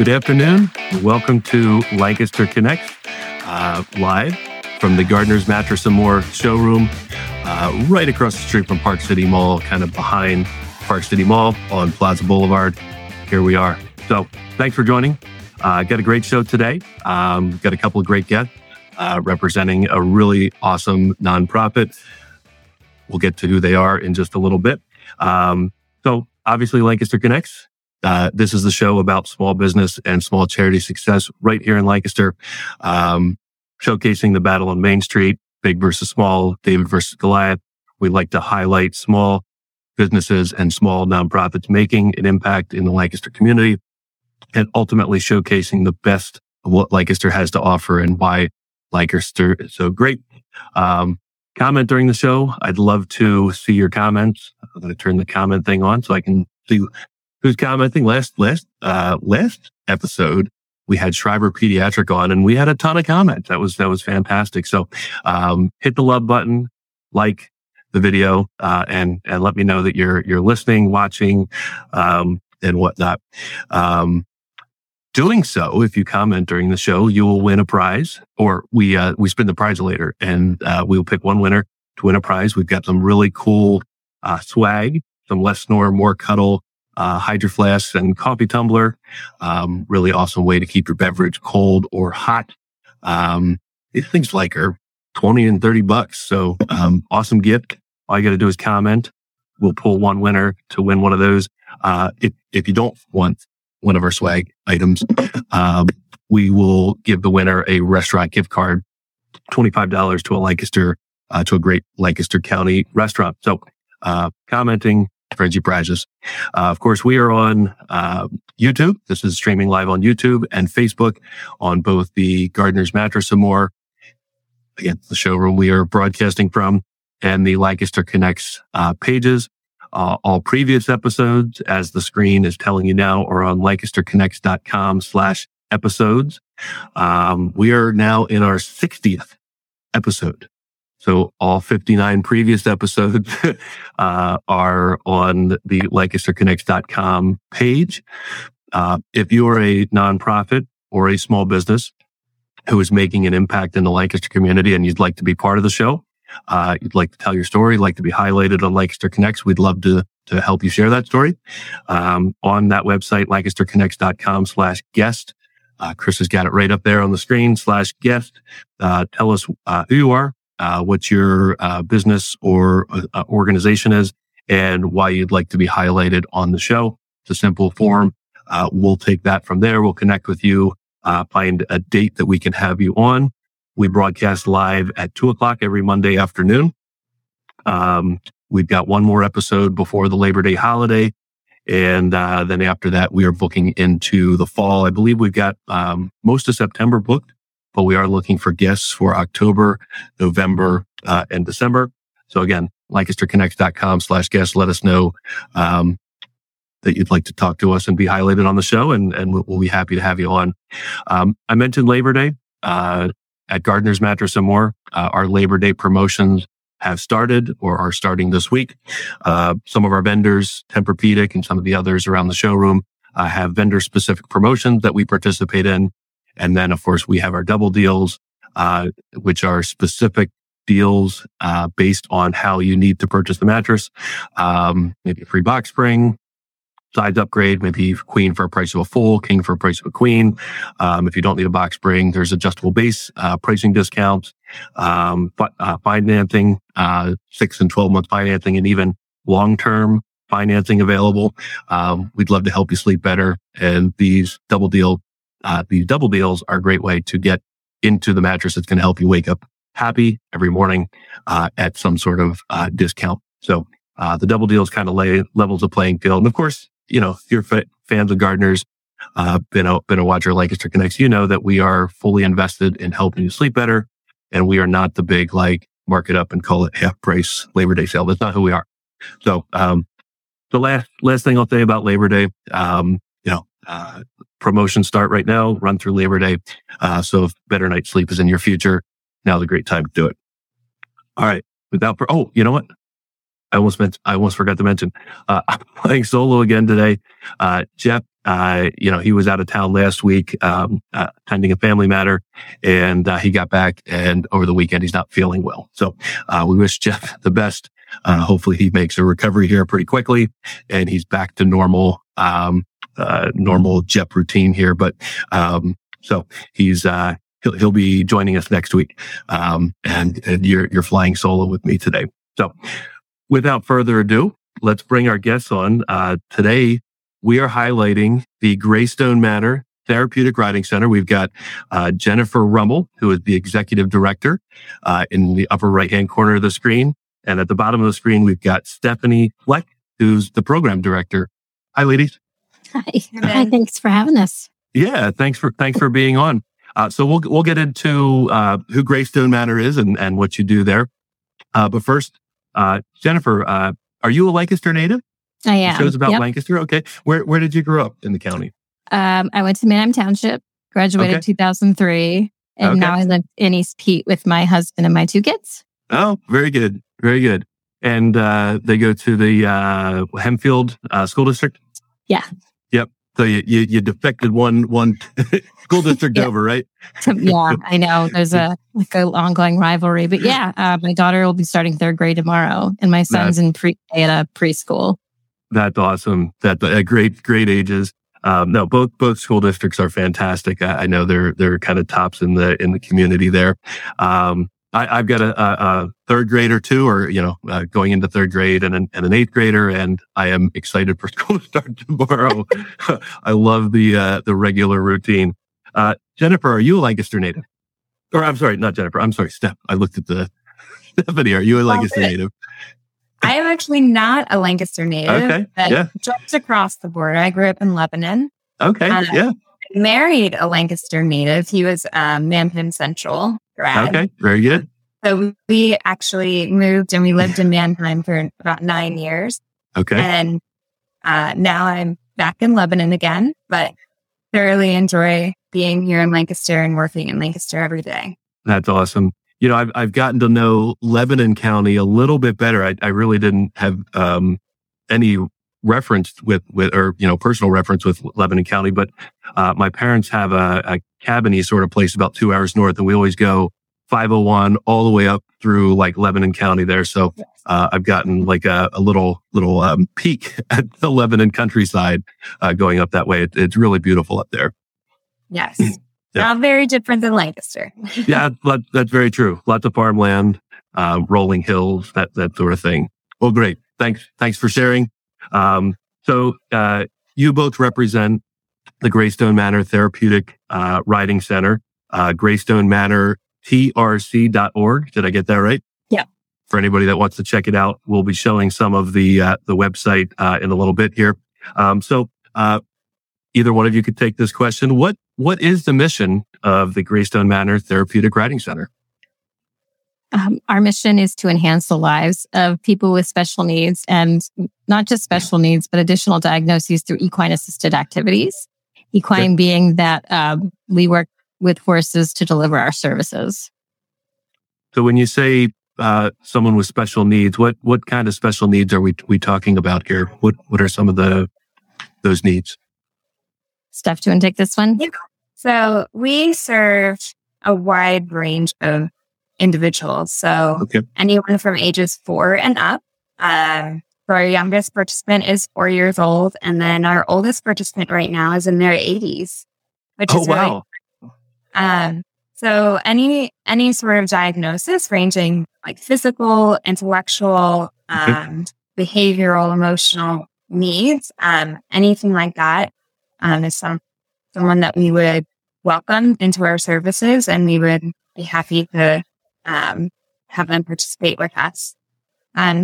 Good afternoon. Welcome to Lancaster Connects, live from the Gardner's Mattress and More showroom, right across the street from Park City Mall, kind of behind Park City Mall on Plaza Boulevard. Here we are. So thanks for joining. Got a great show today. Got a couple of great guests representing a really awesome nonprofit. We'll get to who they are in just a little bit. So obviously Lancaster Connects. This is the show about small business and small charity success right here in Lancaster, showcasing the battle on Main Street, big versus small, David versus Goliath. We like to highlight small businesses and small nonprofits making an impact in the Lancaster community and ultimately showcasing the best of what Lancaster has to offer and why Lancaster is so great. Comment during the show. I'd love to see your comments. I'm going to turn the comment thing on so I can see who's commenting. Last episode, we had Schreiber Pediatric on and we had a ton of comments. That was fantastic. So, hit the love button, like the video, and let me know that you're listening, watching, and whatnot. Doing so, if you comment during the show, you will win a prize, or we spin the prize later, and we will pick one winner to win a prize. We've got some really cool swag, some less snore, more cuddle, Hydro Flask and coffee tumbler. Really awesome way to keep your beverage cold or hot. These things like are $20 and $30. So, awesome gift. All you got to do is comment. We'll pull one winner to win one of those. If you don't want one of our swag items, we will give the winner a restaurant gift card, $25 to a Lancaster, to a great Lancaster County restaurant. So, commenting, frenzy prizes. Of course, we are on YouTube. This is streaming live on YouTube and Facebook on both the Gardner's Mattress and More, again, the showroom we are broadcasting from, and the Lancaster Connects pages. All previous episodes, as the screen is telling you now, are on LancasterConnects.com/episodes. We are now in our 60th episode. So all 59 previous episodes are on the LancasterConnects.com page. If you are a nonprofit or a small business who is making an impact in the Lancaster community and you'd like to be part of the show, you'd like to tell your story, like to be highlighted on Lancaster Connects, we'd love to help you share that story. On that website, LancasterConnects.com/guest. Chris has got it right up there on the screen, /guest. Tell us who you are, what your business or organization is, and why you'd like to be highlighted on the show. It's a simple form. We'll take that from there. We'll connect with you, find a date that we can have you on. We broadcast live at 2:00 every Monday afternoon. We've got one more episode before the Labor Day holiday. And then after that, we are booking into the fall. I believe we've got most of September booked, but we are looking for guests for October, November, and December. So again, LancasterConnects.com/guest. Let us know that you'd like to talk to us and be highlighted on the show, and we'll be happy to have you on. I mentioned Labor Day. At Gardner's Mattress and More, our Labor Day promotions have started or are starting this week. Some of our vendors, Tempur-Pedic and some of the others around the showroom, have vendor-specific promotions that we participate in. And then, of course, we have our double deals, which are specific deals based on how you need to purchase the mattress. Maybe a free box spring, size upgrade, maybe queen for a price of a full, king for a price of a queen. If you don't need a box spring, there's adjustable base, pricing discounts, financing, 6 and 12 month financing, and even long-term financing available. We'd love to help you sleep better. And these double deals are a great way to get into the mattress that's going to help you wake up happy every morning, at some sort of, discount. So, the double deals kind of levels the playing field. And of course, you know, if you're fans of Gardeners, been a watcher of Lancaster Connects, you know that we are fully invested in helping you sleep better. And we are not the big, mark it up and call it half price Labor Day sale. That's not who we are. So, the last thing I'll say about Labor Day, promotions start right now, run through Labor Day. So if better night's sleep is in your future, now's a great time to do it. All right. Without, you know what? I almost forgot to mention, I'm playing solo again today. Jeff, he was out of town last week, attending a family matter, and he got back, and over the weekend, he's not feeling well. So, we wish Jeff the best. Hopefully he makes a recovery here pretty quickly and he's back to normal Jeff routine here. But, so he's, he'll be joining us next week. And you're flying solo with me today. So without further ado, let's bring our guests on. Today we are highlighting the Greystone Manor Therapeutic Riding Center. We've got Jennifer Rummel, who is the executive director, in the upper right-hand corner of the screen. And at the bottom of the screen, we've got Stephanie Fleck, who's the program director. Hi, ladies. Hi. Thanks for having us. Yeah. Thanks for being on. So we'll get into who Greystone Manor is and what you do there. But first, Jennifer, are you a Lancaster native? I am. Shows about Lancaster. Okay. Where did you grow up in the county? I went to Manheim Township, graduated 2003, and now I live in East Pete with my husband and my two kids. Oh, very good. Very good. And they go to the Hempfield school district? Yeah. Yep. So you defected one school district over, right? Yeah, I know. There's a ongoing rivalry. But yeah, my daughter will be starting third grade tomorrow, and my son's at a preschool. That's awesome. That's great ages. No, both school districts are fantastic. I know they're kind of tops in the community there. I've got a third grader too, going into third grade, and an eighth grader, and I am excited for school to start tomorrow. I love the regular routine. Jennifer, are you a Lancaster native? Or I'm sorry, not Jennifer. I'm sorry, Steph. I looked at Stephanie. Are you a Lancaster native? I am actually not a Lancaster native. Okay. But just across the border. I grew up in Lebanon. Okay. Married a Lancaster native. He was Manheim Central grad. Okay, very good. So we actually moved and we lived in Manheim for about 9 years. Okay. And now I'm back in Lebanon again, but thoroughly enjoy being here in Lancaster and working in Lancaster every day. That's awesome. You know, I've gotten to know Lebanon County a little bit better. I really didn't have any referenced with personal reference with Lebanon County, but my parents have a cabiny sort of place about 2 hours north, and we always go 501 all the way up through like Lebanon County there. So I've gotten like a little peek at the Lebanon countryside going up that way. It's really beautiful up there. Yes, Not very different than Lancaster. Yeah, that's very true. Lots of farmland, rolling hills, that sort of thing. Well, great. Thanks for sharing. So you both represent the Greystone Manor Therapeutic Riding Center, GreystoneManorTRC.org. Did I get that right? Yeah. For anybody that wants to check it out, we'll be showing some of the website in a little bit here. So either one of you could take this question. What is the mission of the Greystone Manor Therapeutic Riding Center? Our mission is to enhance the lives of people with special needs, and not just special needs, but additional diagnoses through equine-assisted activities. Equine being that we work with horses to deliver our services. So when you say someone with special needs, what kind of special needs are we talking about here? What are some of those needs? Steph, do you want to take this one? Yeah. So we serve a wide range of individuals. So anyone from ages 4 and up. So our youngest participant is 4 years old. And then our oldest participant right now is in their 80s, which is wow. Really, so any sort of diagnosis ranging like physical, intellectual, behavioral, emotional needs, anything like that is someone that we would welcome into our services, and we would be happy to have them participate with us.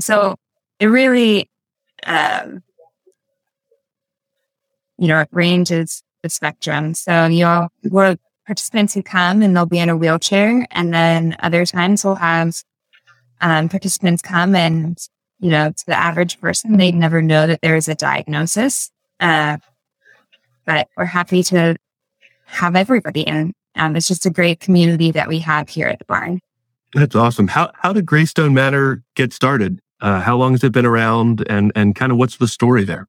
So it really, it ranges the spectrum. So we'll have participants who come and they'll be in a wheelchair, and then other times we'll have participants come and, to the average person, they'd never know that there is a diagnosis. But we're happy to have everybody in. It's just a great community that we have here at the barn. That's awesome. How did Greystone Manor get started? How long has it been around, and kind of what's the story there?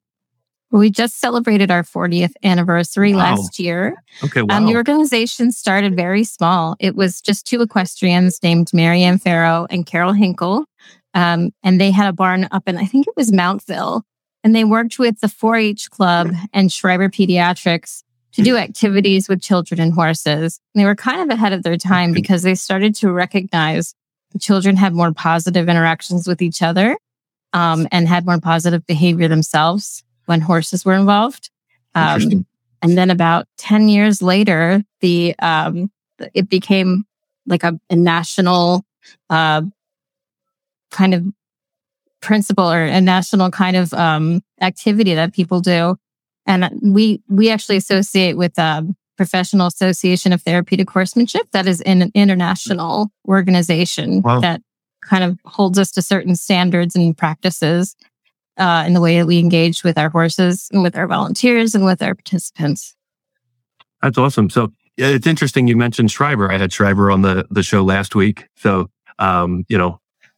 We just celebrated our 40th anniversary last year. Okay, wow. The organization started very small. It was just two equestrians named Marianne Farrow and Carol Hinkle. And they had a barn up in, I think it was Mountville. And they worked with the 4-H Club and Schreiber Pediatrics to do activities with children and horses. And they were kind of ahead of their time because they started to recognize the children had more positive interactions with each other and had more positive behavior themselves when horses were involved. And then about 10 years later, it became like a national kind of principle or a national kind of activity that people do. And we actually associate with the Professional Association of Therapeutic Horsemanship. That is an international organization that kind of holds us to certain standards and practices in the way that we engage with our horses and with our volunteers and with our participants. That's awesome. So it's interesting you mentioned Schreiber. I had Schreiber on the show last week. So,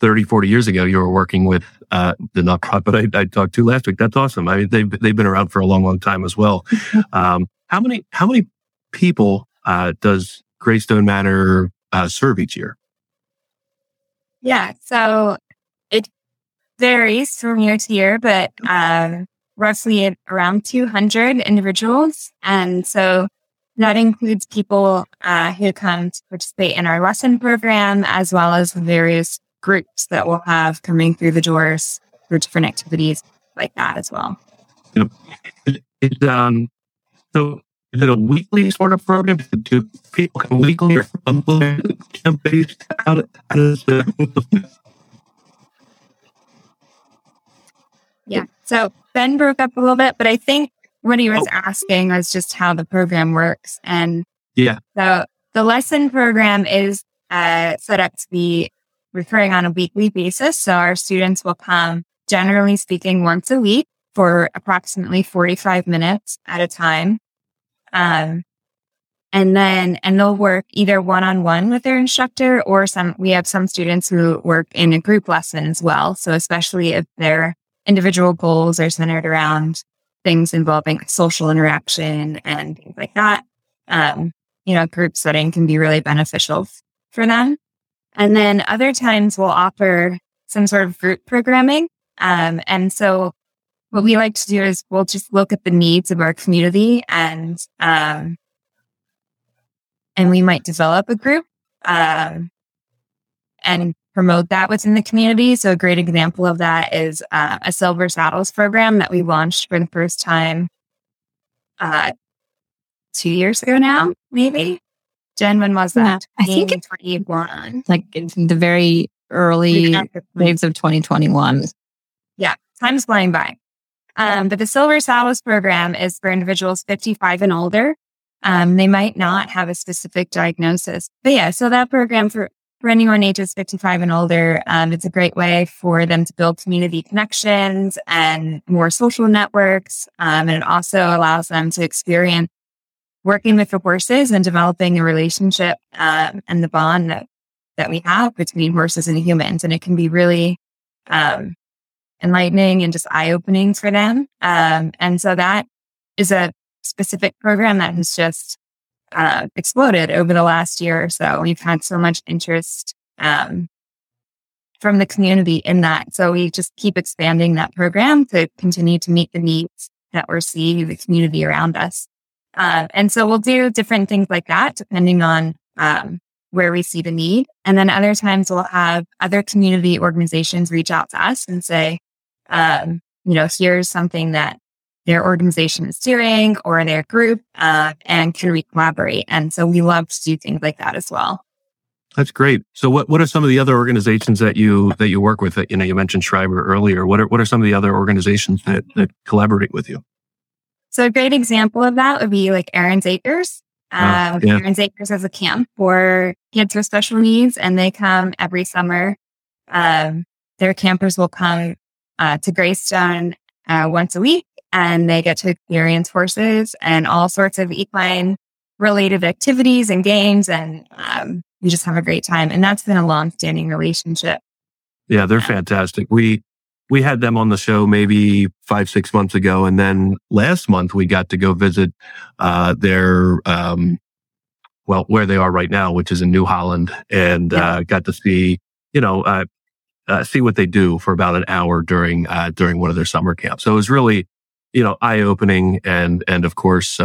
30, 40 years ago, you were working with the nonprofit I talked to last week. That's awesome. I mean, they've been around for a long, long time as well. How many people does Greystone Manor serve each year? Yeah, so it varies from year to year, but roughly around 200 individuals. And so that includes people who come to participate in our lesson program, as well as various groups that we'll have coming through the doors for different activities like that as well. Yep. So is it a weekly sort of program? Do people come weekly or monthly? Yeah. So Ben broke up a little bit, but I think what he was asking was just how the program works. And so the lesson program is set up to be recurring on a weekly basis. So our students will come, generally speaking, once a week for approximately 45 minutes at a time. And they'll work either one-on-one with their instructor, or we have some students who work in a group lesson as well. So especially if their individual goals are centered around things involving social interaction and things like that, group setting can be really beneficial for them. And then other times we'll offer some sort of group programming. And so what we like to do is we'll just look at the needs of our community, and we might develop a group and promote that within the community. So a great example of that is a Silver Saddles program that we launched for the first time 2 years ago now, maybe. Jen, when was that? I think it's 2021. Like in the very early days of 2021. Yeah, time's flying by. But the Silver Saddles program is for individuals 55 and older. They might not have a specific diagnosis. But yeah, so that program for anyone ages 55 and older, it's a great way for them to build community connections and more social networks. And it also allows them to experience working with the horses and developing a relationship and the bond that we have between horses and humans. And it can be really enlightening and just eye-opening for them. And so that is a specific program that has just exploded over the last year or so. We've had so much interest from the community in that. So we just keep expanding that program to continue to meet the needs that we're seeing in the community around us. And so we'll do different things like that, depending on where we see the need. And then other times we'll have other community organizations reach out to us and say, here's something that their organization is doing or their group, and can we collaborate? And so we love to do things like that as well. That's great. So what are some of the other organizations that you work with? That, you mentioned Schreiber earlier. What are some of the other organizations that collaborate with you? So a great example of that would be like Aaron's Acres. Aaron's Acres is a camp for kids with special needs, and they come every summer. Their campers will come to Greystone once a week, and they get to experience horses and all sorts of equine-related activities and games, and we just have a great time. And that's been a long-standing relationship Yeah, they're fantastic. We had them on the show maybe 5-6 months ago, and then last month we got to go visit their where they are right now, which is in New Holland, and got to see see what they do for about an hour during one of their summer camps. So it was really eye opening, and of course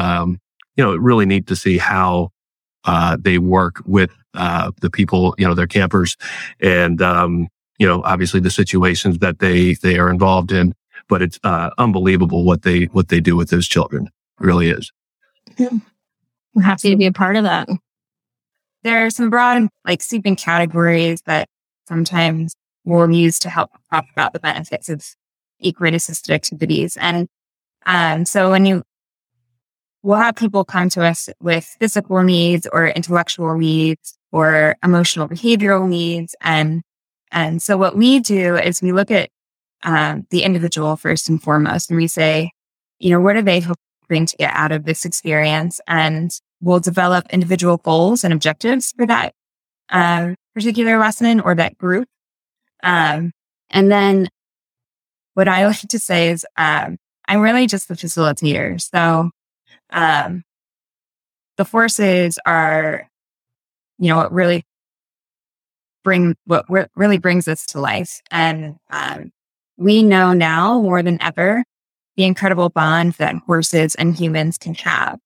really neat to see how they work with the people, their campers, and obviously the situations that they are involved in. But it's unbelievable what they do with those children. It really is. Yeah. I'm happy to be a part of that. There are some broad sleeping categories that sometimes we'll use to help talk about the benefits of equine-assisted activities. And so we'll have people come to us with physical needs or intellectual needs or emotional behavioral needs. And so what we do is we look at the individual first and foremost, and we say, what are they hoping to get out of this experience? And we'll develop individual goals and objectives for that particular lesson or that group. And then what I like to say is I'm really just the facilitator. So the forces are, what really brings us to life. And we know now more than ever the incredible bond that horses and humans can have.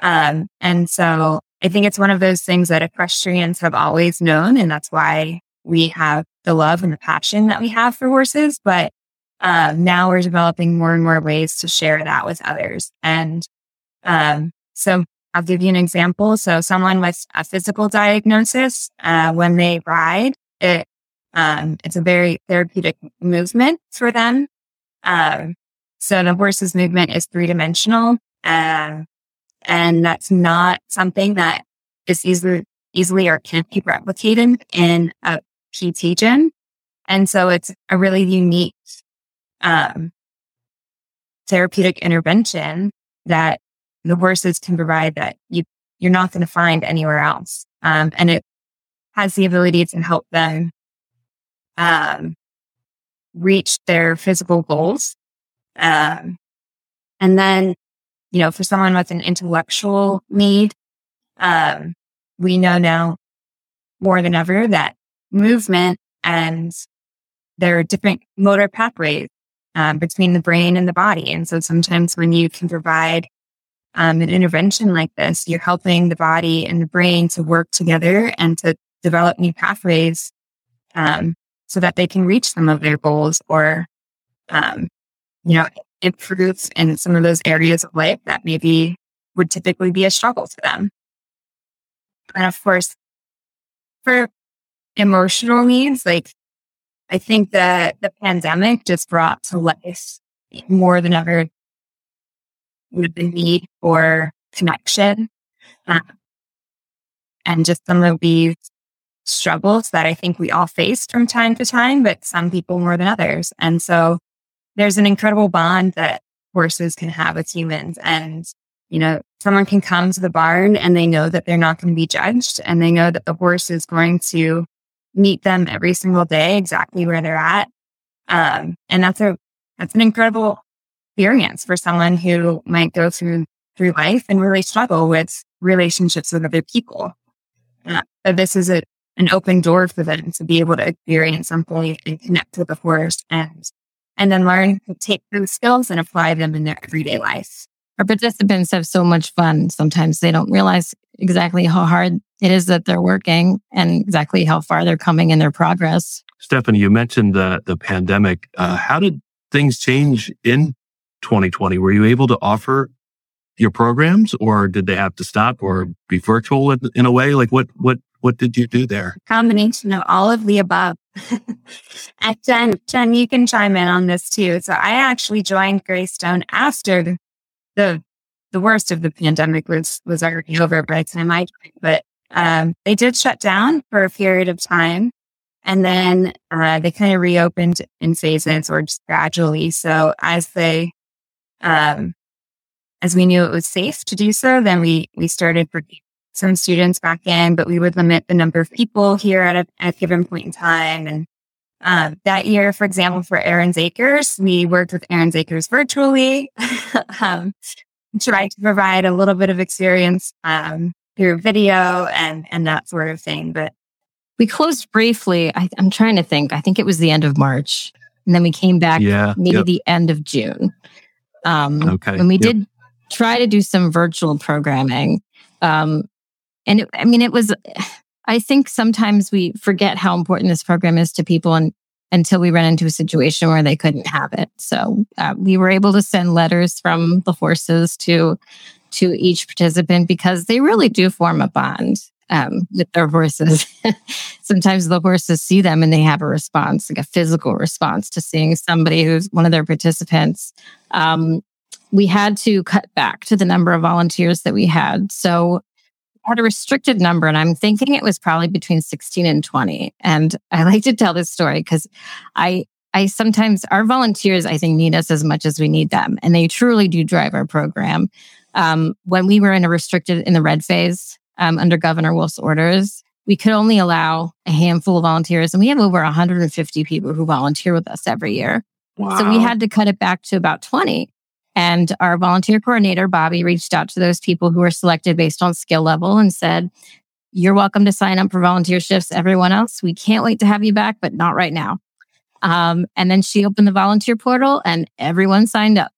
And so I think it's one of those things that equestrians have always known, and that's why we have the love and the passion that we have for horses. But now we're developing more and more ways to share that with others. And so I'll give you an example. So someone with a physical diagnosis, when they ride, it's a very therapeutic movement for them. So the horse's movement is 3-dimensional. And that's not something that is easily or can't be replicated in a PT gym. And so it's a really unique therapeutic intervention that the horses can provide that you're not going to find anywhere else. And it has the ability to help them reach their physical goals. And then, for someone with an intellectual need, we know now more than ever that movement, and there are different motor pathways between the brain and the body. And so sometimes when you can provide an intervention like this, you're helping the body and the brain to work together and to develop new pathways so that they can reach some of their goals or, improve in some of those areas of life that maybe would typically be a struggle for them. And of course, for emotional needs, I think that the pandemic just brought to life more than ever with the need for connection and just some of these struggles that I think we all face from time to time, but some people more than others. And so there's an incredible bond that horses can have with humans. And, someone can come to the barn and they know that they're not going to be judged, and they know that the horse is going to meet them every single day exactly where they're at. And that's an incredible experience for someone who might go through life and really struggle with relationships with other people. So this is an open door for them to be able to experience something and connect with the horse, and then learn to take those skills and apply them in their everyday life. Our participants have so much fun. Sometimes they don't realize exactly how hard it is that they're working and exactly how far they're coming in their progress. Stephanie, you mentioned the pandemic. How did things change in 2020? Were you able to offer your programs, or did they have to stop or be virtual in a way? What did you do there? Combination of all of the above. And Jen, you can chime in on this too. So I actually joined Greystone after the worst of the pandemic was already over by the time I joined. But they did shut down for a period of time. And then they kind of reopened in phases or just gradually. So as they as we knew it was safe to do so, then we started bringing some students back in, but we would limit the number of people here at a given point in time. And That year, for example, for Aaron's Acres, we worked with Aaron's Acres virtually, tried to provide a little bit of experience through video and that sort of thing. But we closed briefly. I'm trying to think. I think it was the end of March. And then we came back the end of June. And we did try to do some virtual programming. I think sometimes we forget how important this program is to people until we run into a situation where they couldn't have it. So we were able to send letters from the horses to each participant because they really do form a bond with their horses. Sometimes the horses see them and they have a response, like a physical response to seeing somebody who's one of their participants. We had to cut back to the number of volunteers that we had. So had a restricted number, and I'm thinking it was probably between 16 and 20. And I like to tell this story because I sometimes, our volunteers, I think, need us as much as we need them. And they truly do drive our program. When we were in the red phase, under Governor Wolf's orders, we could only allow a handful of volunteers. And we have over 150 people who volunteer with us every year. Wow. So we had to cut it back to about 20. And our volunteer coordinator, Bobby, reached out to those people who were selected based on skill level and said, "You're welcome to sign up for volunteer shifts. Everyone else, we can't wait to have you back, but not right now." And then she opened the volunteer portal and everyone signed up.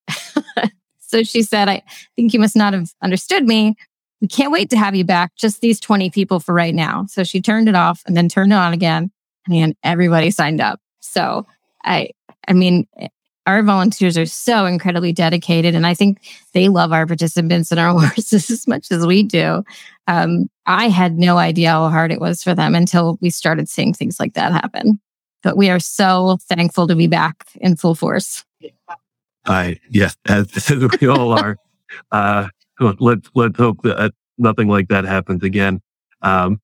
So she said, "I think you must not have understood me. We can't wait to have you back. Just these 20 people for right now." So she turned it off and then turned it on again, and everybody signed up. So our volunteers are so incredibly dedicated, and I think they love our participants and our horses as much as we do. I had no idea how hard it was for them until we started seeing things like that happen. But we are so thankful to be back in full force. We all are. Let's hope that nothing like that happens again.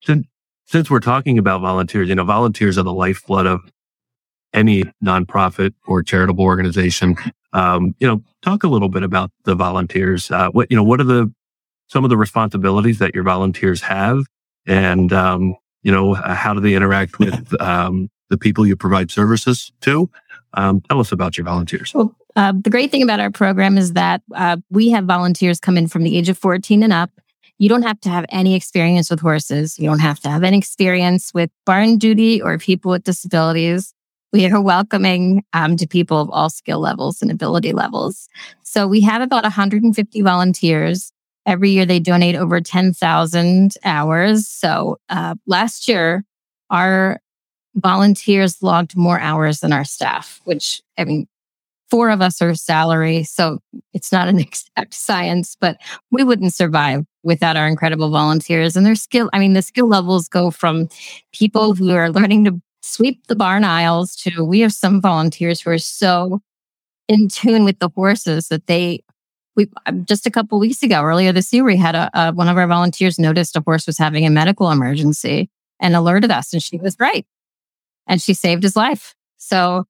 Since we're talking about volunteers, volunteers are the lifeblood of any nonprofit or charitable organization. Talk a little bit about the volunteers. What are some of the responsibilities that your volunteers have, and how do they interact with the people you provide services to? Tell us about your volunteers. Well, the great thing about our program is that we have volunteers come in from the age of 14 and up. You don't have to have any experience with horses. You don't have to have any experience with barn duty or people with disabilities. We are welcoming to people of all skill levels and ability levels. So we have about 150 volunteers. Every year they donate over 10,000 hours. So last year, our volunteers logged more hours than our staff, which, four of us are salary. So it's not an exact science, but we wouldn't survive without our incredible volunteers. And their skill, the skill levels go from people who are learning to sweep the barn aisles to, we have some volunteers who are so in tune with the horses that we just a couple weeks ago, earlier this year, we had one of our volunteers noticed a horse was having a medical emergency and alerted us, and she was right. And she saved his life. So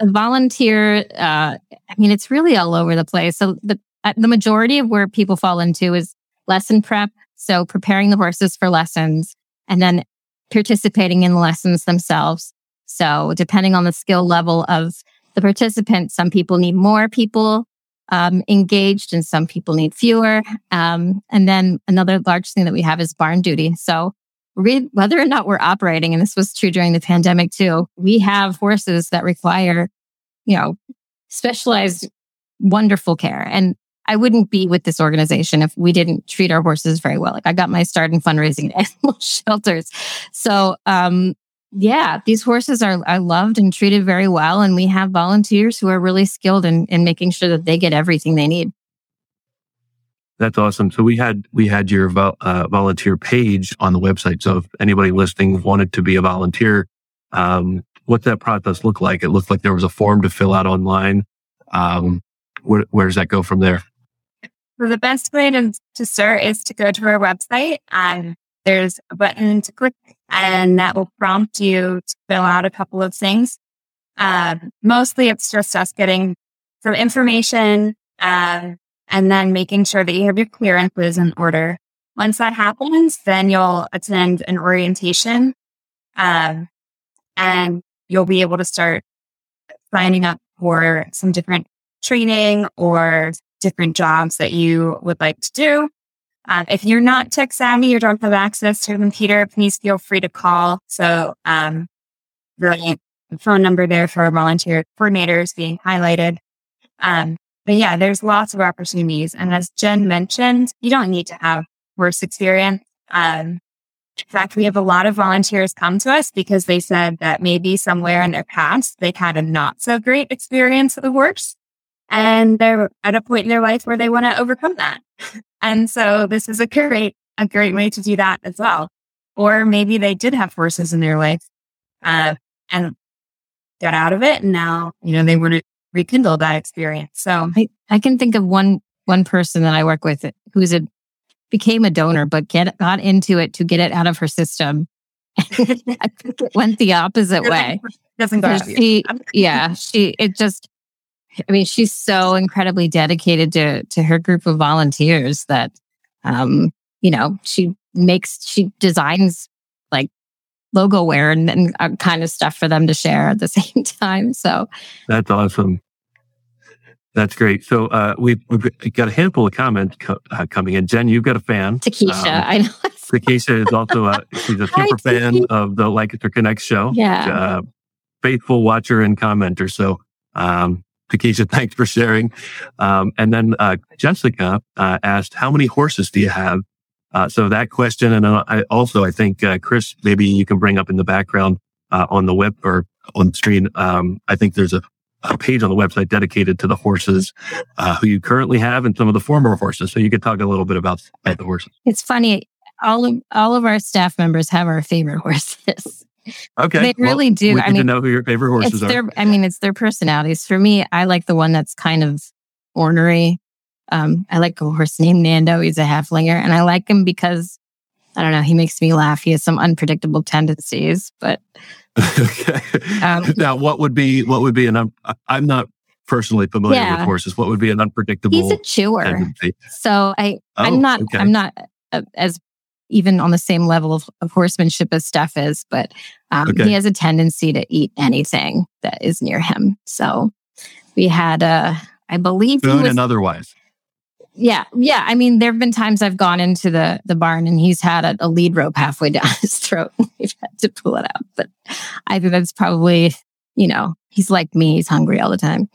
a volunteer, it's really all over the place. So the majority of where people fall into is lesson prep. So preparing the horses for lessons, and then participating in the lessons themselves. So depending on the skill level of the participant, some people need more people engaged and some people need fewer. And then another large thing that we have is barn duty. So whether or not we're operating, and this was true during the pandemic too, we have horses that require, specialized, wonderful care. And I wouldn't be with this organization if we didn't treat our horses very well. Like, I got my start in fundraising at animal shelters. So, these horses are loved and treated very well. And we have volunteers who are really skilled in making sure that they get everything they need. That's awesome. So we had your volunteer page on the website. So if anybody listening wanted to be a volunteer, what's that process look like? It looked like there was a form to fill out online. Where does that go from there? So the best way to start is to go to our website. There's a button to click, and that will prompt you to fill out a couple of things. Mostly it's just us getting some information and then making sure that you have your clearances in order. Once that happens, then you'll attend an orientation. And you'll be able to start signing up for some different training or different jobs that you would like to do. If you're not tech savvy or don't have access to a computer, please feel free to call. So the phone number there for volunteer coordinators being highlighted. But yeah, there's lots of opportunities. And as Jen mentioned, you don't need to have horse experience. In fact, we have a lot of volunteers come to us because they said that maybe somewhere in their past, they've had a not so great experience with the horse. And they're at a point in their life where they want to overcome that. And so this is a great way to do that as well. Or maybe they did have horses in their life and got out of it. And now, they want to rekindle that experience. So I can think of one person that I work with who's became a donor, but got into it to get it out of her system. I think it went the opposite way. Doesn't go. She's so incredibly dedicated to her group of volunteers that, she designs like logo wear and kind of stuff for them to share at the same time. So that's awesome. That's great. So we've got a handful of comments coming in. Jen, you've got a fan. Takisha, I know. Takisha is also she's a super fan of the Lancaster Connects show. Yeah. Faithful watcher and commenter. So Takisha, thanks for sharing. And then Jessica asked, how many horses do you have? So that question. And I think Chris, maybe you can bring up in the background on the web or on the screen. I think there's a page on the website dedicated to the horses who you currently have and some of the former horses. So you could talk a little bit about the horses. It's funny. All of our staff members have our favorite horses. Okay. They really do. We need to know who your favorite horses are. It's their personalities. For me, I like the one that's kind of ornery. I like a horse named Nando. He's a halflinger. And I like him because, I don't know, he makes me laugh. He has some unpredictable tendencies, but... Okay. Now, what would be I'm not personally familiar with horses. What would be an unpredictable? He's a chewer. Tendency? So I'm not. Okay. I'm not as even on the same level of horsemanship as Steph is, but he has a tendency to eat anything that is near him. So we had I believe food and otherwise. Yeah. There have been times I've gone into the barn and he's had a lead rope halfway down his throat. We've had to pull it out. But I think that's probably, he's like me. He's hungry all the time.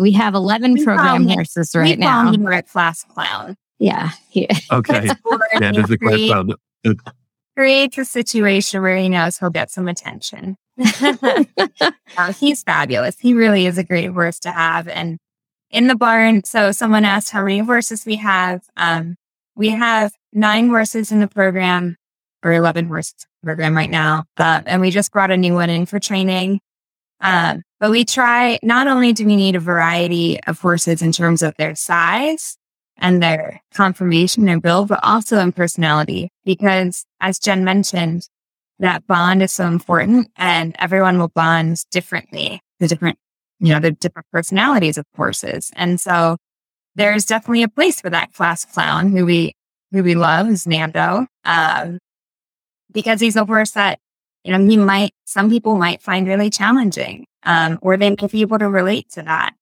We have 11 program horses right now. We call him a class clown. Yeah. Okay. Yeah, there's a class clown. Creates a situation where he knows he'll get some attention. He's fabulous. He really is a great horse to have. And in the barn, so someone asked how many horses we have. We have 9 horses in the program, or 11 horses in the program right now. And we just brought a new one in for training. But we try, not only do we need a variety of horses in terms of their size and their conformation and build, but also in personality. Because as Jen mentioned, that bond is so important and everyone will bond differently to different the different personalities of horses. And so there's definitely a place for that class clown who we love is Nando. Because he's a horse that, some people might find really challenging, or they may be able to relate to that.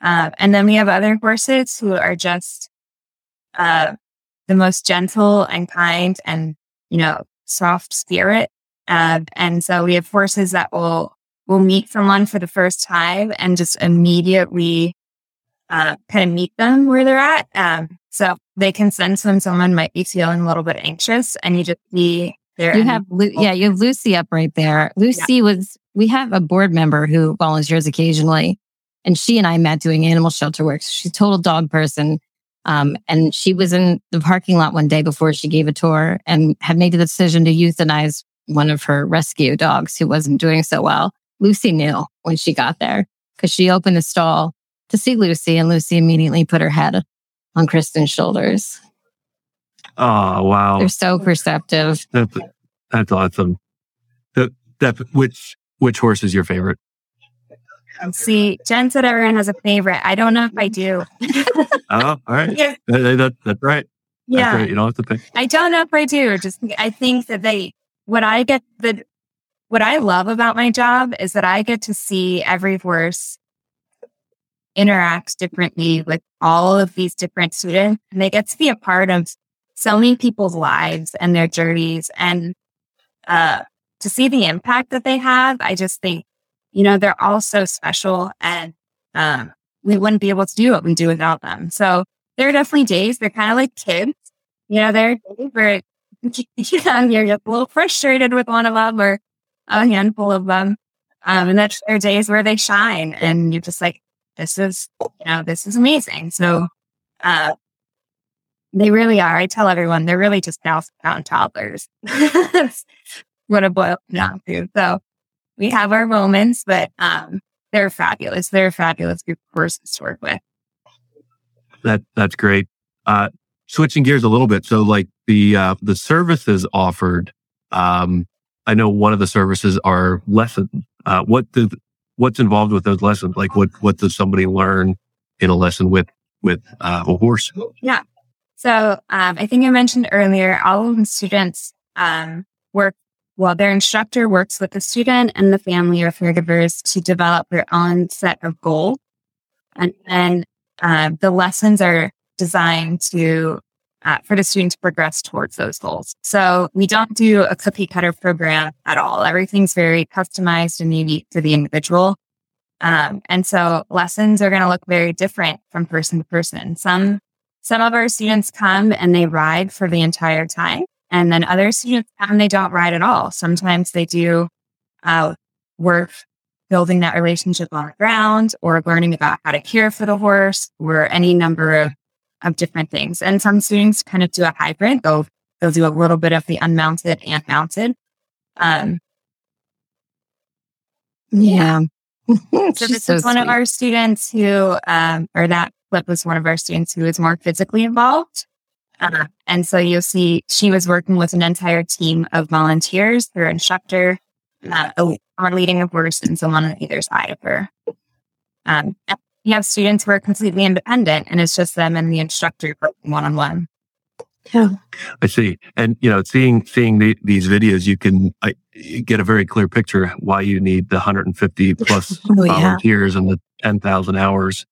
And then we have other horses who are just, the most gentle and kind and, soft spirit. And so we have horses that will meet someone for the first time and just immediately kind of meet them where they're at. So they can sense when someone might be feeling a little bit anxious and you just see their... You have Lucy up right there. Lucy we have a board member who volunteers occasionally and she and I met doing animal shelter work. So she's a total dog person. And she was in the parking lot one day before she gave a tour and had made the decision to euthanize one of her rescue dogs who wasn't doing so well. Lucy knew when she got there because she opened the stall to see Lucy and Lucy immediately put her head on Kristen's shoulders. Oh, wow. They're so perceptive. That's awesome. Which horse is your favorite? See, Jen said everyone has a favorite. I don't know if I do. Oh, all right. Yeah. That's right. Yeah. That's right. You don't have to pick. I don't know if I do. I think that what I get the What I love about my job is that I get to see every horse interact differently with all of these different students, and they get to be a part of so many people's lives and their journeys, and to see the impact that they have. I just think, you know, they're all so special, and we wouldn't be able to do what we do without them. So there are definitely days they're kind of like kids. You know, there are days where you're just a little frustrated with one of them or a handful of them. And that's there are days where they shine and you're just like, this is amazing. So they really are. I tell everyone they're really just mountain toddlers. That's what it boils down to. So we have our moments, but they're fabulous. They're a fabulous group of horses to work with. That's great. Switching gears a little bit. So like the services offered, I know one of the services are lessons. What's involved with those lessons? Like what does somebody learn in a lesson with a horse? Yeah. So I think I mentioned earlier, all of the students their instructor works with the student and the family or caregivers to develop their own set of goals. And then the lessons are designed to for the student to progress towards those goals. So we don't do a cookie cutter program at all. Everything's very customized and unique to the individual. And so lessons are going to look very different from person to person. Some of our students come and they ride for the entire time. And then other students come and they don't ride at all. Sometimes they do work building that relationship on the ground or learning about how to care for the horse or any number of different things. And some students kind of do a hybrid. They'll do a little bit of the unmounted and mounted. So this is one of our students who, or that clip was one of our students who is more physically involved. And so you'll see she was working with an entire team of volunteers, her instructor, on leading a horse, and someone on either side of her. You have students who are completely independent, and it's just them and the instructor one-on-one. Yeah, I see. And, you know, seeing these videos, you can get a very clear picture why you need the 150 plus volunteers and the 10,000 hours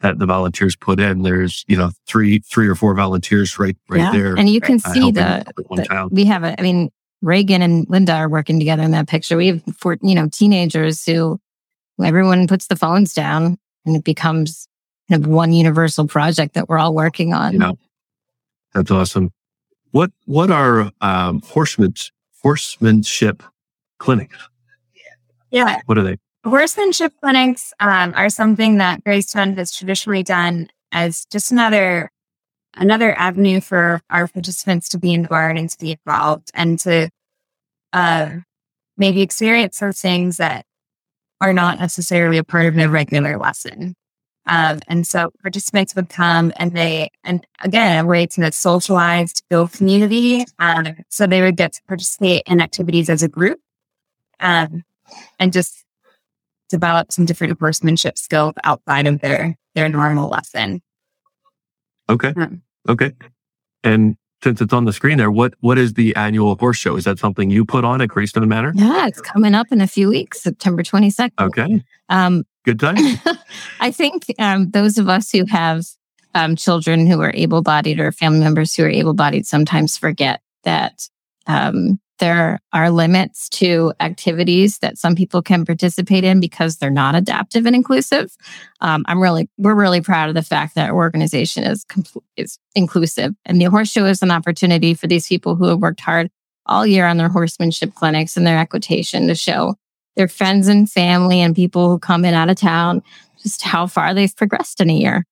that the volunteers put in. There's, you know, three or four volunteers right there. And you can see Reagan and Linda are working together in that picture. We have teenagers who everyone puts the phones down. And it becomes one universal project that we're all working on. You know, that's awesome. What are horsemanship clinics? Yeah. What are they? Horsemanship clinics are something that Greystone has traditionally done as just another avenue for our participants to be involved and to be involved and to maybe experience those things that are not necessarily a part of their regular lesson. And so participants would come and again, a way to socialize, to build community. So they would get to participate in activities as a group and just develop some different horsemanship skills outside of their normal lesson. Okay. Okay. And since it's on the screen there, what is the annual horse show? Is that something you put on at Greystone Manor? Yeah, it's coming up in a few weeks, September 22nd. Okay. Good time. I think those of us who have children who are able-bodied or family members who are able-bodied sometimes forget that there are limits to activities that some people can participate in because they're not adaptive and inclusive. We're really proud of the fact that our organization is inclusive. And the horse show is an opportunity for these people who have worked hard all year on their horsemanship clinics and their equitation to show their friends and family and people who come in out of town just how far they've progressed in a year.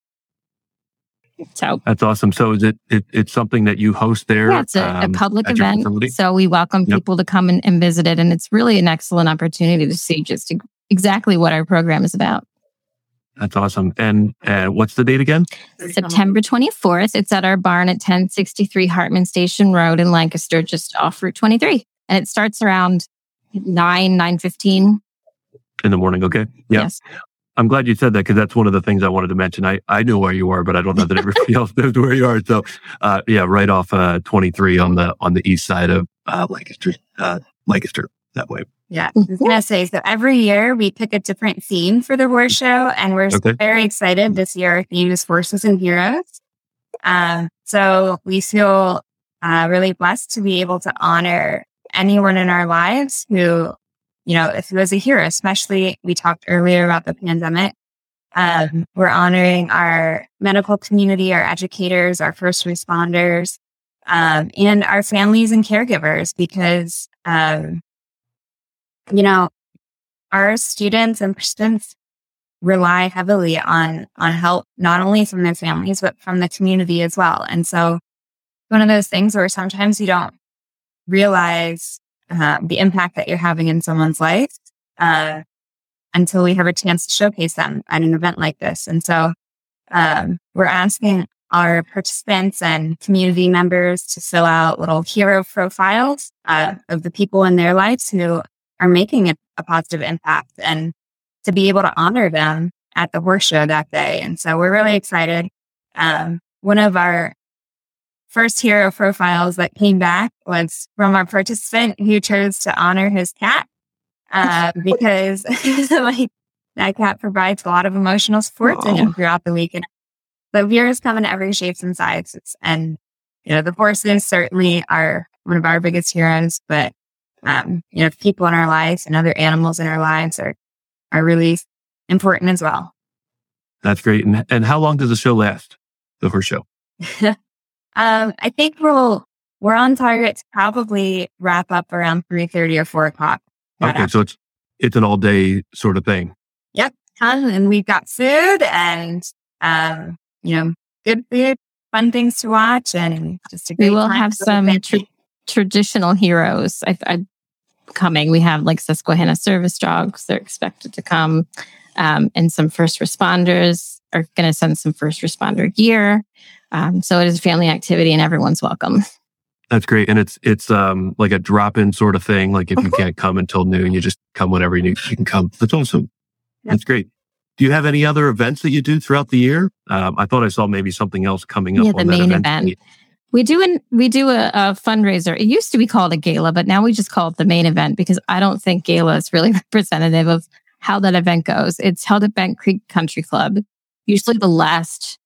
So that's awesome. So is it's something that you host there? Yeah, it's a public event. So we welcome people to come and visit it. And it's really an excellent opportunity to see just exactly what our program is about. That's awesome. And what's the date again? September 24th. It's at our barn at 1063 Hartman Station Road in Lancaster, just off Route 23. And it starts around 9:15. In the morning. Okay. Yeah. Yes. I'm glad you said that because that's one of the things I wanted to mention. I know where you are, but I don't know that everybody else knows where you are. So, right off 23 on the east side of Lancaster that way. Yeah, I was going to say, so every year we pick a different theme for the horse show, and we're very excited. This year our theme is horses and heroes. So we feel really blessed to be able to honor anyone in our lives who, you know, if he was a hero, especially we talked earlier about the pandemic. We're honoring our medical community, our educators, our first responders, and our families and caregivers, because you know, our students and participants rely heavily on help, not only from their families, but from the community as well. And so one of those things where sometimes you don't realize the impact that you're having in someone's life until we have a chance to showcase them at an event like this. And so we're asking our participants and community members to fill out little hero profiles of the people in their lives who are making a positive impact, and to be able to honor them at the horse show that day. And so we're really excited. One of our first hero profiles that came back was from our participant who chose to honor his cat because like, that cat provides a lot of emotional support to him throughout the week. And the viewers come in every shapes and sizes. And, you know, the horses certainly are one of our biggest heroes, but you know, people in our lives and other animals in our lives are really important as well. That's great. And how long does the show last? The horse show? I think we're on target to probably wrap up around 3:30 or 4 o'clock. Okay. So it's an all day sort of thing. Yep. And we've got food and, you know, good food, fun things to watch, and just a great time. We will have some traditional heroes coming. We have like Susquehanna service dogs. They're expected to come. And some first responders are going to send some first responder gear. So it is a family activity and everyone's welcome. That's great. And it's like a drop-in sort of thing. Like if you can't come until noon, you just come whenever you can come. That's awesome. Yep. That's great. Do you have any other events that you do throughout the year? I thought I saw maybe something else coming up. Yeah, the main event. We do a fundraiser. It used to be called a gala, but now we just call it the main event because I don't think gala is really representative of how that event goes. It's held at Bank Creek Country Club, usually the last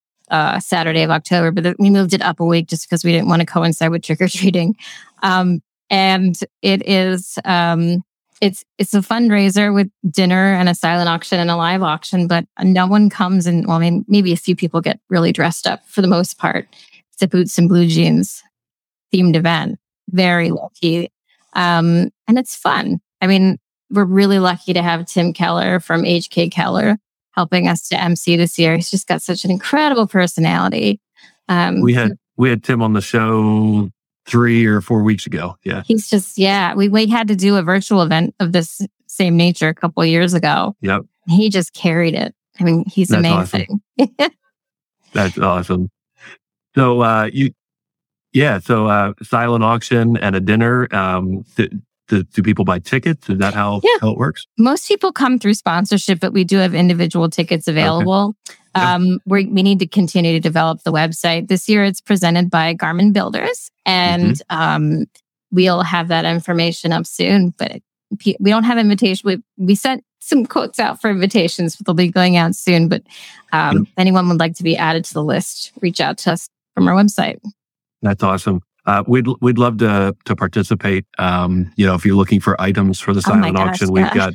Saturday of October, but we moved it up a week just because we didn't want to coincide with trick-or-treating. And it is it's a fundraiser with dinner and a silent auction and a live auction, but no one comes, and well, maybe a few people get really dressed up for the most part. It's a boots and blue jeans themed event. Very lucky. And it's fun. I mean, we're really lucky to have Tim Keller from HK Keller helping us to MC this year. He's just got such an incredible personality. We had Tim on the show 3 or 4 weeks ago. Yeah. He's just, yeah. We had to do a virtual event of this same nature a couple of years ago. Yep. He just carried it. I mean, he's amazing. Awesome. That's awesome. So, silent auction and a dinner. Do people buy tickets? Is that how it works? Most people come through sponsorship, but we do have individual tickets available. Okay. We need to continue to develop the website. This year, it's presented by Garmin Builders, and we'll have that information up soon. But we don't have invitation. We sent some quotes out for invitations, but they'll be going out soon. But if anyone would like to be added to the list, reach out to us from our website. That's awesome. We'd love to participate. You know, if you're looking for items for the silent auction, we've got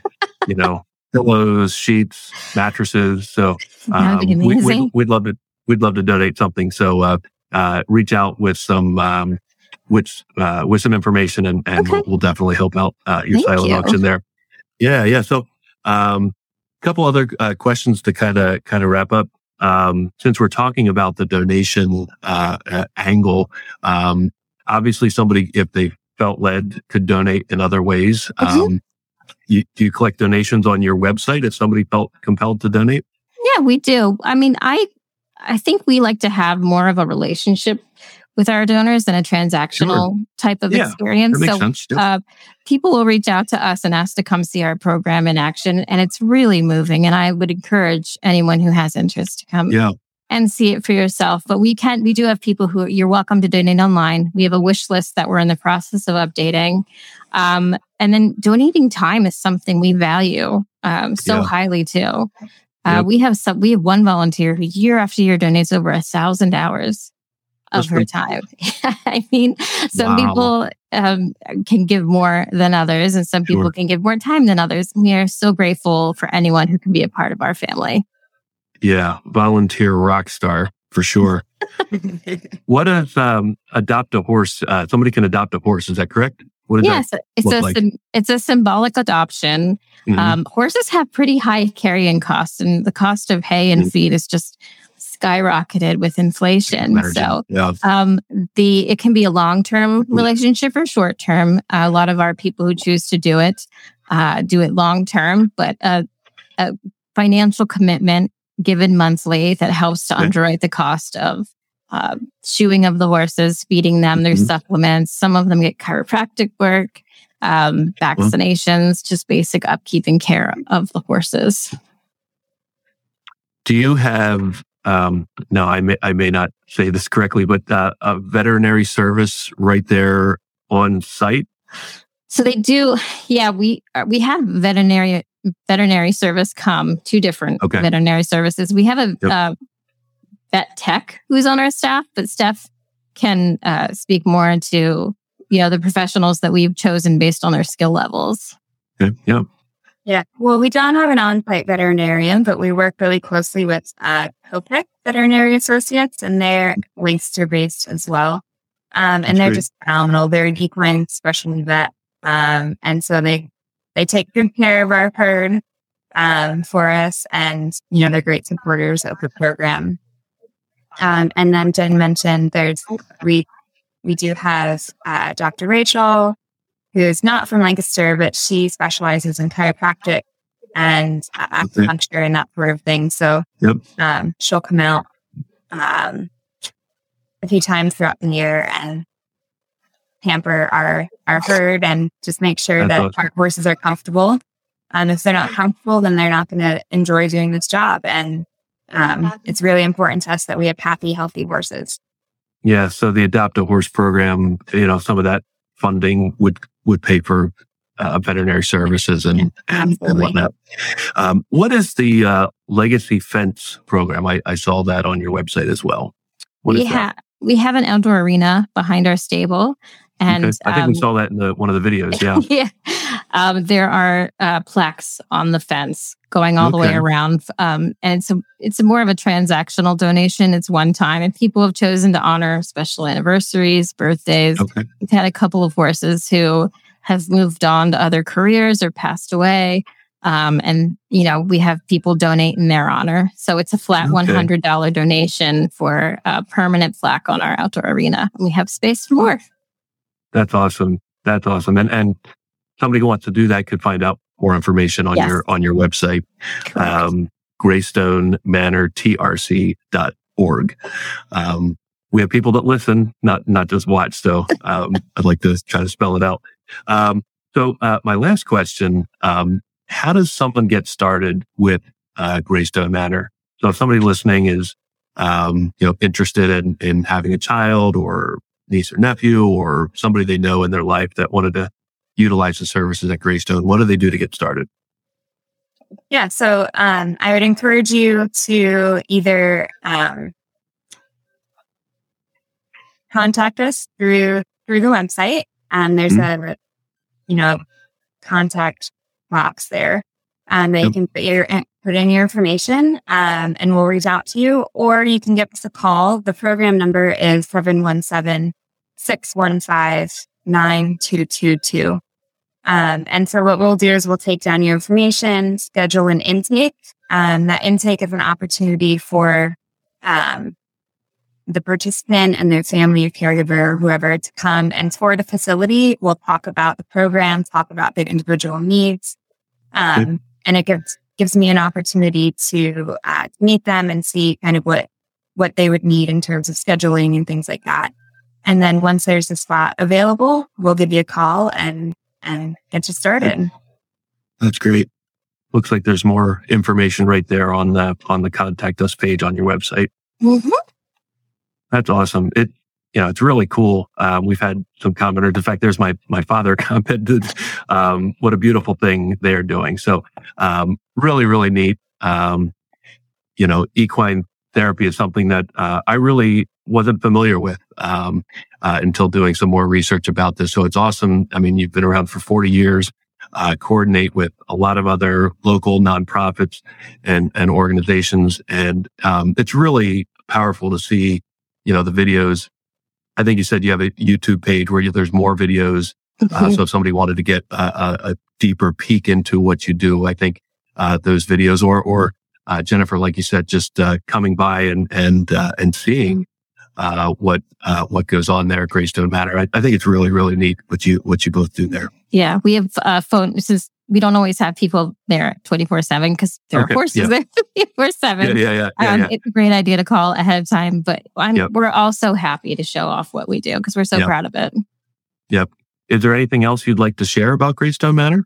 you know pillows, sheets, mattresses. So we'd love to donate something. So reach out with some with some information, and we'll definitely help out your silent auction there. Yeah. So, couple other questions to kind of wrap up. Since we're talking about the donation angle, obviously somebody, if they felt led, could donate in other ways. Do you collect donations on your website if somebody felt compelled to donate? Yeah, we do. I mean, I think we like to have more of a relationship with our donors than a transactional type of experience. That makes sense. Yep. People will reach out to us and ask to come see our program in action. And it's really moving. And I would encourage anyone who has interest to come and see it for yourself. But we do have people who you're welcome to donate online. We have a wish list that we're in the process of updating. And then donating time is something we value highly too. Yep. We have one volunteer who year after year donates over 1,000 hours of her time. I mean, some people can give more than others, and some people can give more time than others. We are so grateful for anyone who can be a part of our family. Yeah, volunteer rock star for sure. What if adopt a horse? Somebody can adopt a horse. Is that correct? Yes, it's a symbolic adoption. Mm-hmm. Horses have pretty high carrying costs, and the cost of hay and feed is just skyrocketed with inflation. So it can be a long-term relationship or short-term. A lot of our people who choose to do it long-term, but a financial commitment given monthly that helps to underwrite the cost of shoeing of the horses, feeding them their supplements. Some of them get chiropractic work, vaccinations, just basic upkeep and care of the horses. Do you have, I may not say this correctly, but a veterinary service right there on site? So they do. Yeah, we have veterinary service come, two different veterinary services. We have a vet tech who's on our staff, but Steph can speak more to the professionals that we've chosen based on their skill levels. Yeah. Well, we don't have an on-site veterinarian, but we work really closely with COPEC Veterinary Associates, and their links are based as well. And they're just phenomenal. They're an equine specialty vet, and so they take good care of our herd for us, and they're great supporters of the program. And then Jen mentioned we do have Dr. Rachel, who is not from Lancaster, but she specializes in chiropractic and acupuncture and that sort of thing. So she'll come out a few times throughout the year and pamper our herd and just make sure that our horses are comfortable. And if they're not comfortable, then they're not going to enjoy doing this job. And it's really important to us that we have happy, healthy horses. Yeah. So the Adopt a Horse program, some of that funding would pay for veterinary services and whatnot. What is the Legacy Fence program? I saw that on your website as well. We have an outdoor arena behind our stable. And I think we saw that in one of the videos. Yeah. Yeah. There are plaques on the fence going all the way around. And it's more of a transactional donation. It's one time. And people have chosen to honor special anniversaries, birthdays. We've had a couple of horses who have moved on to other careers or passed away. And, we have people donate in their honor. So it's a flat $100 donation for a permanent plaque on our outdoor arena. And we have space for more. That's awesome. And somebody who wants to do that could find out more information on your website, GreystoneManorTRC.org. We have people that listen, not just watch. So I'd like to try to spell it out. So my last question: how does someone get started with Greystone Manor? So if somebody listening is interested in having a child or niece or nephew or somebody they know in their life that wanted to utilize the services at Greystone, what do they do to get started? Yeah. So, I would encourage you to either, contact us through the website, and there's a, contact box there, and they can put in your information, and we'll reach out to you, or you can give us a call. The program number is 717-615-9222. And so what we'll do is we'll take down your information, schedule an intake. That intake is an opportunity for the participant and their family or caregiver, whoever, to come and tour the facility. We'll talk about the program, talk about their individual needs. And it gives me an opportunity to meet them and see kind of what they would need in terms of scheduling and things like that. And then once there's a spot available, we'll give you a call and get you started. That's great. Looks like there's more information right there on the Contact Us page on your website. Mm-hmm. That's awesome. It you know, it's really cool. We've had some commenters. In fact, there's my father commented, what a beautiful thing they're doing. So, really, really neat. You know, equine therapy is something that, I really wasn't familiar with, until doing some more research about this. So it's awesome. I mean, you've been around for 40 years, coordinate with a lot of other local nonprofits and organizations. And, it's really powerful to see, you know, the videos. I think you said you have a YouTube page where there's more videos. Mm-hmm. So if somebody wanted to get a deeper peek into what you do, I think, those videos or Jennifer, like you said, just, coming by and seeing, what goes on there at Greystone Manor. I think it's really, really neat what you both do there. Yeah. We have phones. We don't always have people there 24/7 because there are horses there 24/7. Yeah. It's a great idea to call ahead of time, but we're also happy to show off what we do because we're so proud of it. Yep. Is there anything else you'd like to share about Greystone Manor?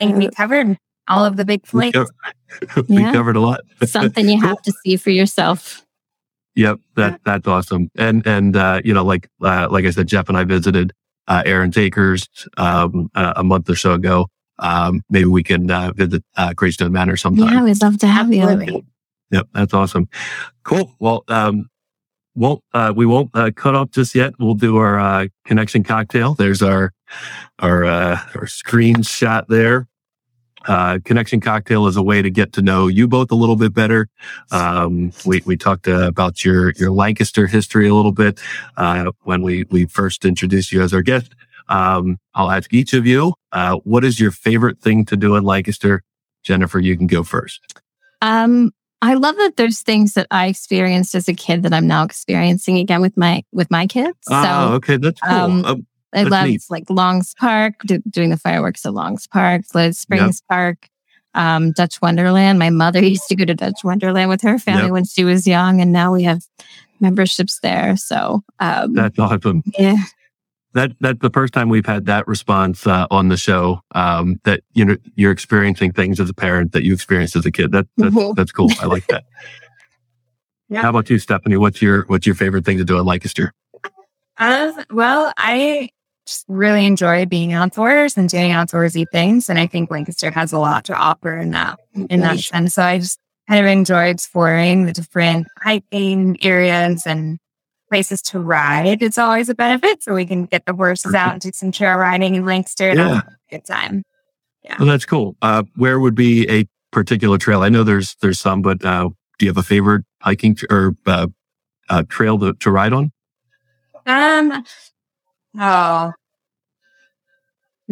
I think we covered all of the big plates. We covered a lot. Something you have to see for yourself. Yep. That's awesome. And you know, like I said, Jeff and I visited Aaron's Acres a month or so ago. Maybe we can visit Greystone Manor sometime. Yeah, we'd love to have you. Absolutely. Yep, that's awesome. Cool. Well, we won't cut off just yet. We'll do our connection cocktail. There's our screenshot there. Connection cocktail is a way to get to know you both a little bit better. We talked about your Lancaster history a little bit, when we first introduced you as our guest. I'll ask each of you, what is your favorite thing to do in Lancaster? Jennifer, you can go first. I love that there's things that I experienced as a kid that I'm now experiencing again with my kids. Oh, so, okay. That's cool. I loved Longs Park, doing the fireworks at Longs Park, Lititz Springs Park, Dutch Wonderland. My mother used to go to Dutch Wonderland with her family when she was young, and now we have memberships there. So that's awesome. Yeah, that's the first time we've had that response on the show. That you know you're experiencing things as a parent that you experienced as a kid. That's cool. I like that. Yeah. How about you, Stephanie? What's your favorite thing to do in Lancaster? I just really enjoy being outdoors and doing outdoorsy things. And I think Lancaster has a lot to offer in that sense. So I just kind of enjoy exploring the different hiking areas and places to ride. It's always a benefit. So we can get the horses out and do some trail riding in Lancaster. Yeah. And have a good time. Yeah. Well, that's cool. Where would be a particular trail? I know there's some, but do you have a favorite hiking or trail to ride on?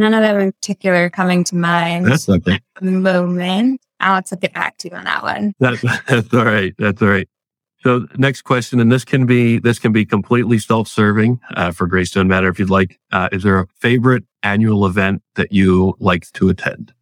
None of them in particular coming to mind. That's okay. At the moment. I'll have to get back to you on that one. That's all right. That's all right. So next question, and this can be completely self-serving for Greystone Manor if you'd like. Is there a favorite annual event that you like to attend?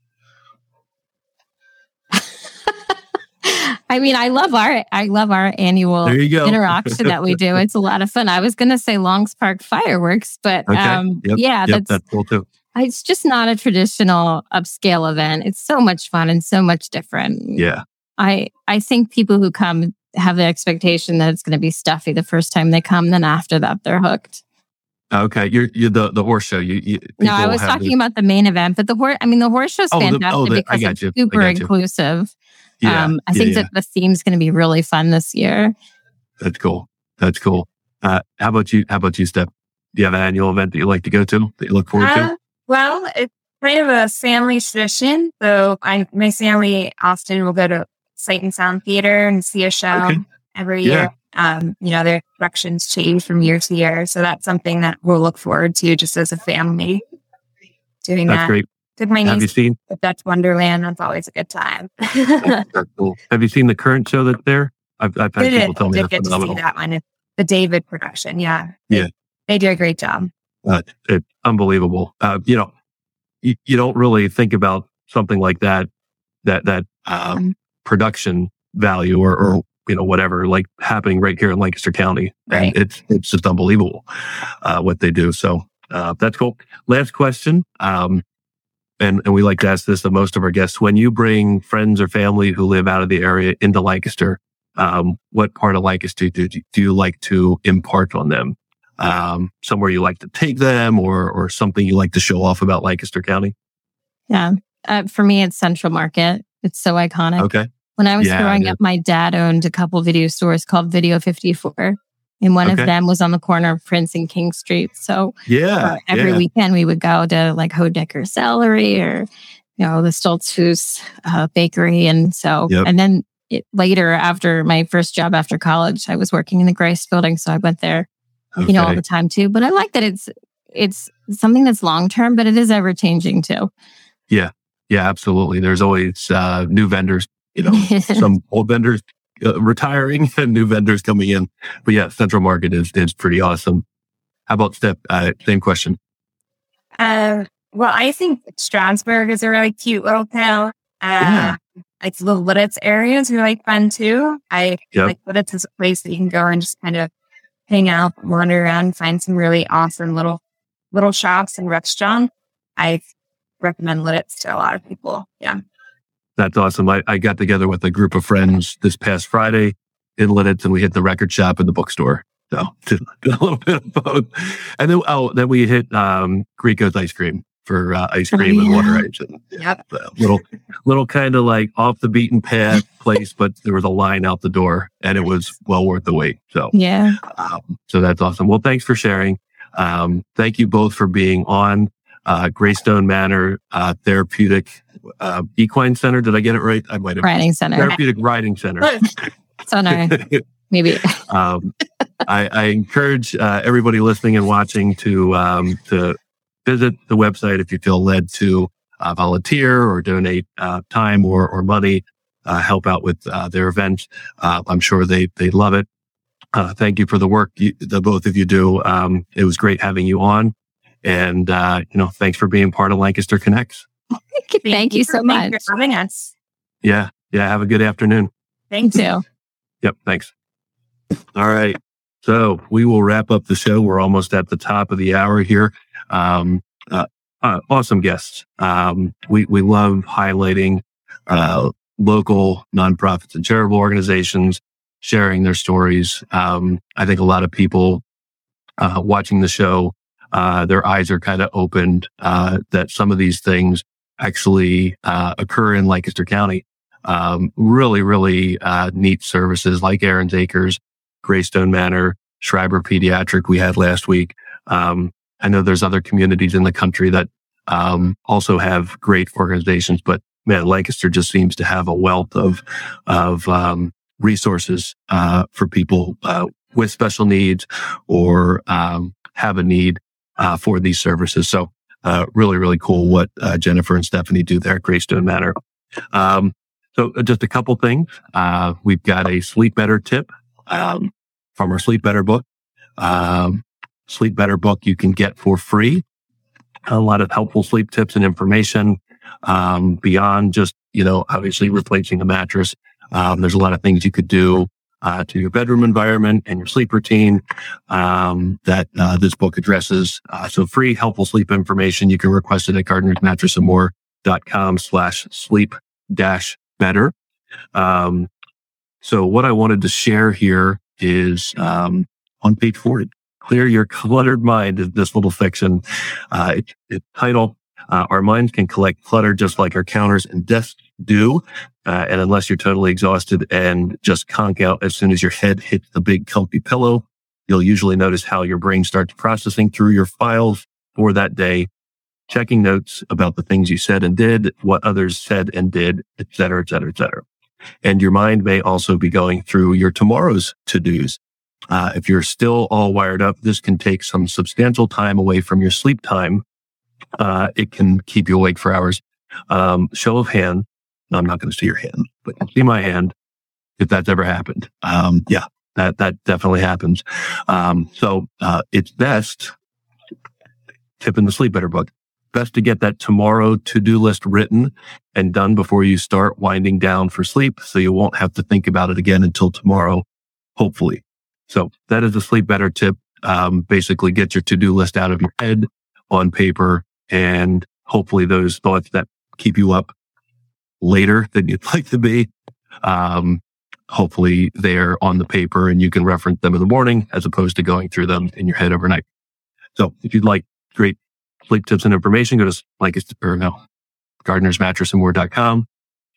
I mean, I love our annual interaction that we do. It's a lot of fun. I was going to say Longs Park fireworks, but that's cool too. It's just not a traditional upscale event. It's so much fun and so much different. Yeah, I think people who come have the expectation that it's going to be stuffy the first time they come. Then after that, they're hooked. Okay, you're the horse show. No, I was talking about the main event, but the horse show is fantastic because it's super inclusive. Yeah, I think that the theme's going to be really fun this year. That's cool. That's cool. How about you, Steph? Do you have an annual event that you like to go to that you look forward to? Well, it's kind of a family tradition. So my family often will go to Sight and Sound Theater and see a show every year. You know, their productions change from year to year. So that's something that we'll look forward to just as a family doing that. That's great. Did my niece see Dutch Wonderland? That's always a good time. That's cool. Have you seen the current show that's there? I've had people tell me that's phenomenal. To see that one. It's the David production. Yeah. They do a great job. It's unbelievable. You know, you don't really think about something like that production value or you know, whatever, like happening right here in Lancaster County. Right. And it's just unbelievable what they do. So that's cool. Last question. And we like to ask this of most of our guests. When you bring friends or family who live out of the area into Lancaster, What part of Lancaster do you like to impart on them? Somewhere you like to take them, or something you like to show off about Lancaster County? Yeah. For me, it's Central Market. It's so iconic. Okay. When I was growing up, my dad owned a couple video stores called Video 54. And one of them was on the corner of Prince and King Street. So every weekend we would go to like Hoedecker Celery or, you know, the Stoltzfus Bakery. And so, and then later after my first job after college, I was working in the Grace building. So I went there, you know, all the time too. But I like that it's something that's long-term, but it is ever-changing too. Yeah. Yeah, absolutely. There's always new vendors, you know, some old vendors retiring and new vendors coming in. But yeah, Central Market is pretty awesome. How about Steph? Same question. Well, I think Strasburg is a really cute little town. Like the Lititz area is really fun too. Like Lititz is a place that you can go and just kind of hang out, wander around, find some really awesome little shops and restaurants. I recommend Lititz to a lot of people. Yeah. That's awesome. I got together with a group of friends this past Friday in Lititz, and we hit the record shop and the bookstore. So did a little bit of both. And then then we hit Grieco's ice cream for ice cream and water ice. Little kind of like off the beaten path place, but there was a line out the door, and it was well worth the wait. So so that's awesome. Well, thanks for sharing. Thank you both for being on. Greystone Manor Therapeutic Equine Center. Did I get it right? I might have. Riding Center. Therapeutic Riding Center. So no, maybe. I encourage everybody listening and watching to visit the website if you feel led to volunteer or donate time or money, help out with their event. I'm sure they love it. Thank you for the work the both of you do. It was great having you on. And, you know, thanks for being part of Lancaster Connects. Thank you so much for having us. Yeah. Yeah. Have a good afternoon. Thank you. Yep. Thanks. All right. So we will wrap up the show. We're almost at the top of the hour here. Awesome guests. We love highlighting local nonprofits and charitable organizations, sharing their stories. I think a lot of people watching the show, their eyes are kind of opened that some of these things actually occur in Lancaster County. Really, really neat services like Aaron's Acres, Greystone Manor, Schreiber Pediatric we had last week. I know there's other communities in the country that also have great organizations, but man, Lancaster just seems to have a wealth of resources for people with special needs or have a need for these services. So really, really cool what Jennifer and Stephanie do there at Greystone Manor. So just a couple things. We've got a Sleep Better tip from our Sleep Better book. Sleep Better book you can get for free. A lot of helpful sleep tips and information beyond just, you know, obviously replacing a mattress. There's a lot of things you could do to your bedroom environment and your sleep routine that this book addresses. So free, helpful sleep information. You can request it at Gardner'sMattressAndMore.com/sleep-better. So what I wanted to share here is on page 40, clear your cluttered mind is this little fiction. It's title, our minds can collect clutter just like our counters and desks do. And unless you're totally exhausted and just conk out as soon as your head hits the big comfy pillow, you'll usually notice how your brain starts processing through your files for that day, checking notes about the things you said and did, what others said and did, et cetera, et cetera, et cetera. And your mind may also be going through your tomorrow's to-dos. If you're still all wired up, this can take some substantial time away from your sleep time. It can keep you awake for hours. Show of hand. No, I'm not going to see your hand, but see my hand if that's ever happened. That definitely happens. So it's best, tip in the Sleep Better book, best to get that tomorrow to-do list written and done before you start winding down for sleep, so you won't have to think about it again until tomorrow, hopefully. So that is the Sleep Better tip. Basically, get your to-do list out of your head on paper, and hopefully those thoughts that keep you up later than you'd like to be hopefully they're on the paper and you can reference them in the morning as opposed to going through them in your head overnight. So if you'd like great sleep tips and information, go to Gardner'sMattressandMore.com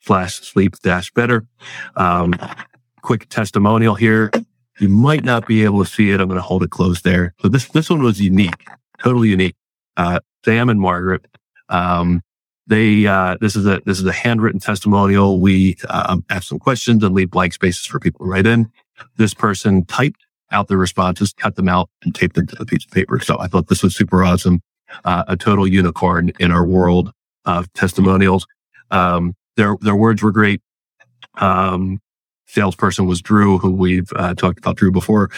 /sleep-better. Quick testimonial here. You might not be able to see it. I'm going to hold it close there. So this one was unique, totally unique. Sam and Margaret, this is a handwritten testimonial. We ask some questions and leave blank spaces for people to write in. This person typed out their responses, cut them out, and taped them to the piece of paper. So I thought this was super awesome. A total unicorn in our world of testimonials. Their words were great. Salesperson was Drew, who we've talked about Drew before.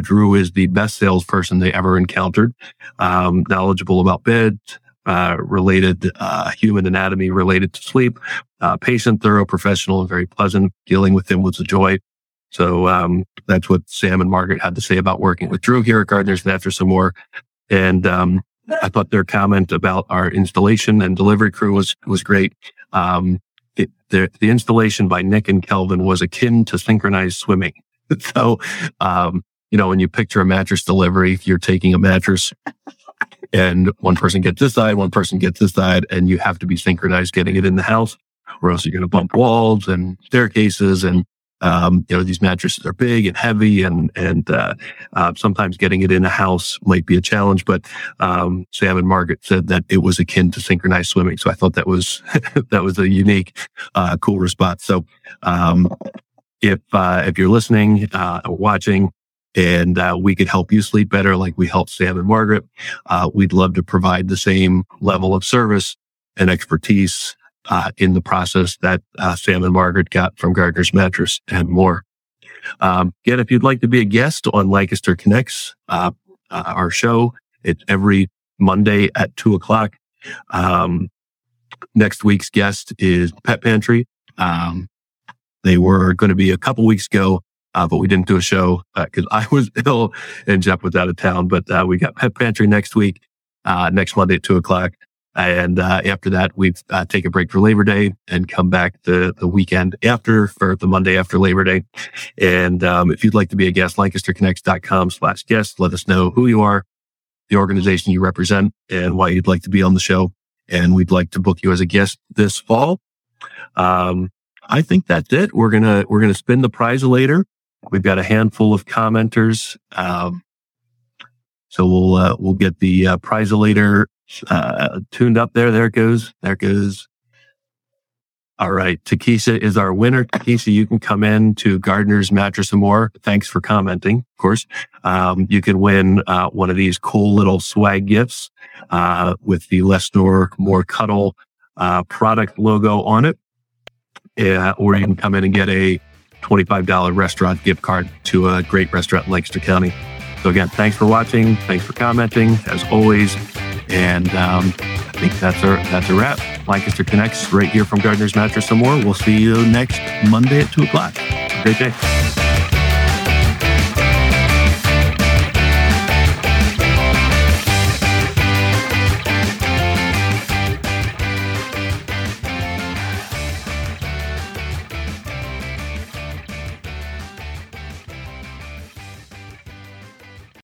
Drew is the best salesperson they ever encountered. Knowledgeable about beds, human anatomy related to sleep. Patient, thorough, professional, and very pleasant. Dealing with him was a joy. So that's what Sam and Margaret had to say about working with Drew here at Gardner's Mattress and More. And I thought their comment about our installation and delivery crew was great. The installation by Nick and Kelvin was akin to synchronized swimming. So, when you picture a mattress delivery, you're taking a mattress and one person gets this side, one person gets this side, and you have to be synchronized getting it in the house, or else you're going to bump walls and staircases. And, these mattresses are big and heavy and sometimes getting it in a house might be a challenge, but, Sam and Margaret said that it was akin to synchronized swimming. So I thought that was, that was a unique, cool response. So, if you're listening, or watching and, we could help you sleep better, like we helped Sam and Margaret, we'd love to provide the same level of service and expertise in the process that Sam and Margaret got from Gardner's Mattress and More. Again, if you'd like to be a guest on Lancaster Connects, our show, it's every Monday at 2:00. Next week's guest is Pet Pantry. They were going to be a couple weeks ago, but we didn't do a show because I was ill and Jeff was out of town. But we got Pet Pantry next week, next Monday at 2:00. And after that, we take a break for Labor Day and come back the weekend after, for the Monday after Labor Day. And if you'd like to be a guest, LancasterConnects.com /guest. Let us know who you are, the organization you represent, and why you'd like to be on the show. And we'd like to book you as a guest this fall. I think that's it. We're gonna spin the prize later. We've got a handful of commenters, so we'll get the prize later. Tuned up there. There it goes. All right. Takisha is our winner. Takisha, you can come in to Gardner's Mattress and More. Thanks for commenting, of course. You can win one of these cool little swag gifts with the Less Snore, More Cuddle product logo on it. Or you can come in and get a $25 restaurant gift card to a great restaurant in Lancaster County. So again, thanks for watching. Thanks for commenting, as always. And I think that's a wrap. Lancaster Connects right here from Gardner's Mattress and More. We'll see you next Monday at 2:00. Have a great day.